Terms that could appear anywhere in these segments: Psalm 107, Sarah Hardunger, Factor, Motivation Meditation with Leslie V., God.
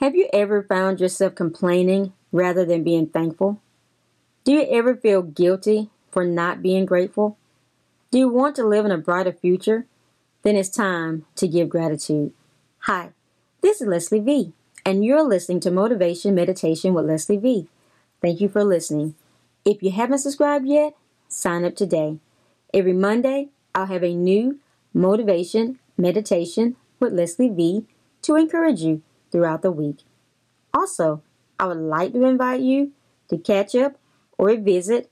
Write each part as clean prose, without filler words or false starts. Have you ever found yourself complaining rather than being thankful? Do you ever feel guilty for not being grateful? Do you want to live in a brighter future? Then it's time to give gratitude. Hi, this is Leslie V., and you're listening to Motivation Meditation with Leslie V. Thank you for listening. If you haven't subscribed yet, sign up today. Every Monday, I'll have a new Motivation Meditation with Leslie V. to encourage you throughout the week. Also, I would like to invite you to catch up or revisit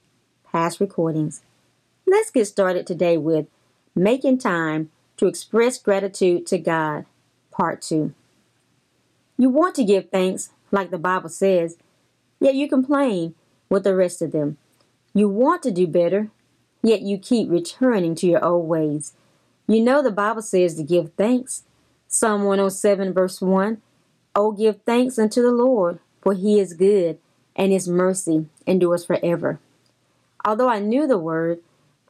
past recordings. Let's get started today with Making Time to Express Gratitude to God, Part 2. You want to give thanks like the Bible says, yet you complain with the rest of them. You want to do better, yet you keep returning to your old ways. You know the Bible says to give thanks. Psalm 107 verse 1, "Oh, give thanks unto the Lord, for he is good, and his mercy endures forever." Although I knew the word,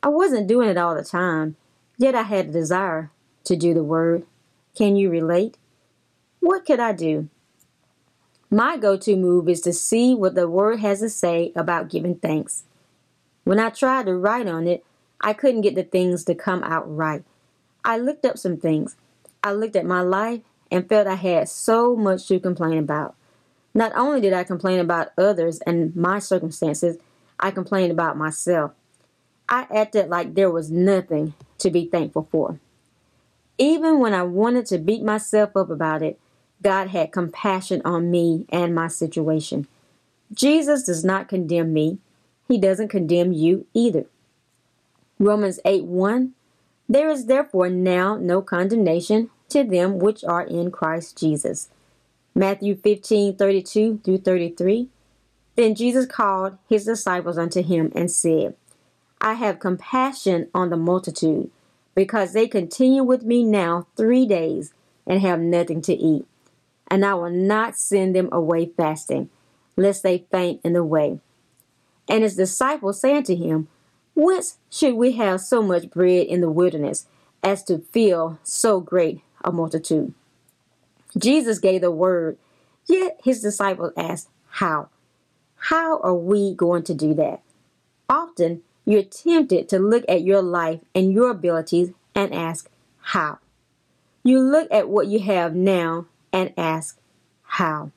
I wasn't doing it all the time, yet I had a desire to do the word. Can you relate? What could I do? My go-to move is to see what the word has to say about giving thanks. When I tried to write on it, I couldn't get the things to come out right. I looked up some things. I looked at my life and felt I had so much to complain about. Not only did I complain about others and my circumstances, I complained about myself. I acted like there was nothing to be thankful for. Even when I wanted to beat myself up about it, God had compassion on me and my situation. Jesus does not condemn me. He doesn't condemn you either. Romans 8:1, "There is therefore now no condemnation to them which are in Christ Jesus." Matthew 15, 32 through 33, "Then Jesus called his disciples unto him and said, I have compassion on the multitude, because they continue with me now 3 days and have nothing to eat. And I will not send them away fasting, lest they faint in the way. And his disciples say unto him, Whence should we have so much bread in the wilderness as to fill so great a multitude?" Jesus gave the word, yet his disciples asked, how? How are we going to do that? Often, you're tempted to look at your life and your abilities and ask, how? You look at what you have now and ask, how?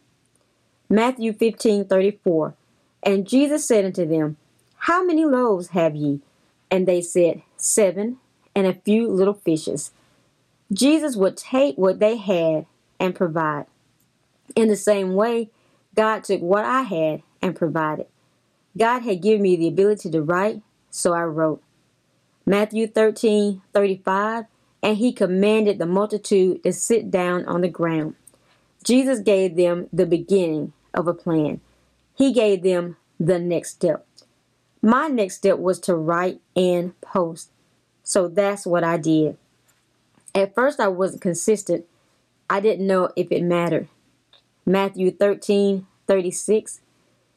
Matthew 15:34, "And Jesus said unto them, How many loaves have ye? And they said, 7, and a few little fishes." Jesus would take what they had and provide. In the same way, God took what I had and provided. God had given me the ability to write, so I wrote. Matthew 13:35, "And he commanded the multitude to sit down on the ground." Jesus gave them the beginning of a plan. He gave them the next step. My next step was to write and post. So that's what I did. At first, I wasn't consistent. I didn't know if it mattered. Matthew 13:36,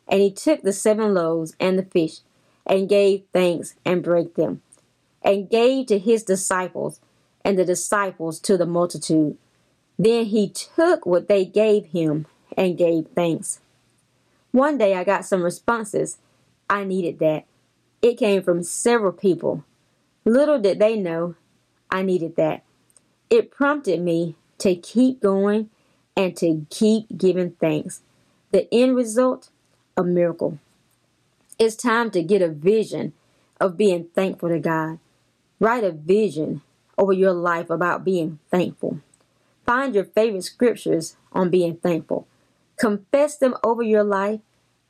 "And he took the 7 loaves and the fish, and gave thanks and brake them, and gave to his disciples, and the disciples to the multitude. Then he took what they gave him and gave thanks." One day I got some responses. I needed that. It came from several people. Little did they know I needed that. It prompted me to keep going and to keep giving thanks. The end result, a miracle. It's time to get a vision of being thankful to God. Write a vision over your life about being thankful. Find your favorite scriptures on being thankful. Confess them over your life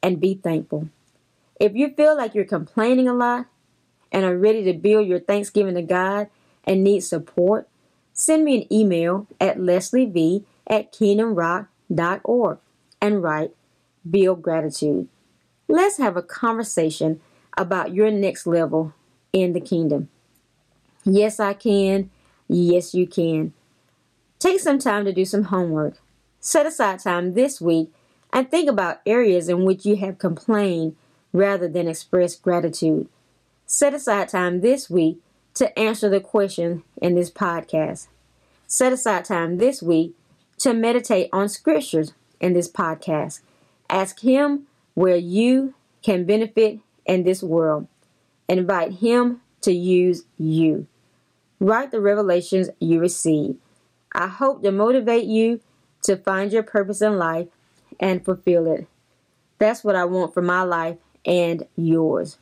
and be thankful. If you feel like you're complaining a lot and are ready to build your thanksgiving to God and need support, send me an email at lesliev@kingdomrock.org and write, "Build Gratitude." Let's have a conversation about your next level in the kingdom. Yes, I can. Yes, you can. Take some time to do some homework. Set aside time this week and think about areas in which you have complained rather than express gratitude. Set aside time this week to answer the question in this podcast. Set aside time this week to meditate on scriptures in this podcast. Ask Him where you can benefit in this world. Invite Him to use you. Write the revelations you receive. I hope to motivate you to find your purpose in life and fulfill it. That's what I want for my life and yours.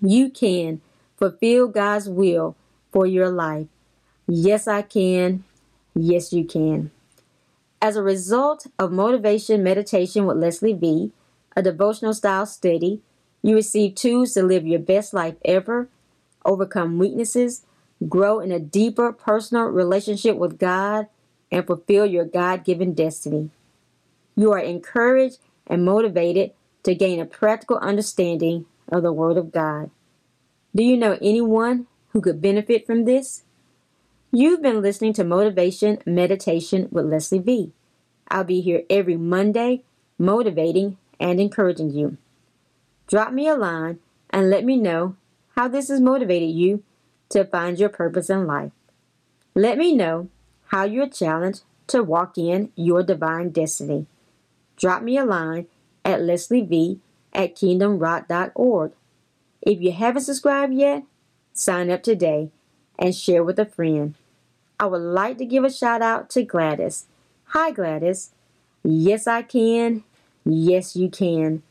You can fulfill God's will for your life. Yes, I can. Yes, you can. As a result of Motivation Meditation with Leslie V., a devotional style study, you receive tools to live your best life ever, overcome weaknesses, grow in a deeper personal relationship with God, and fulfill your God-given destiny. You are encouraged and motivated to gain a practical understanding of the Word of God. Do you know anyone who could benefit from this? You've been listening to Motivation Meditation with Leslie V. I'll be here every Monday, motivating and encouraging you. Drop me a line and let me know how this has motivated you to find your purpose in life. Let me know how you're challenged to walk in your divine destiny. Drop me a line at LeslieV@kingdomrock.org. If you haven't subscribed yet, sign up today and share with a friend. I would like to give a shout out to Gladys. Hi, Gladys. Yes, I can. Yes, you can.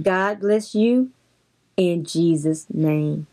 God bless you in Jesus' name.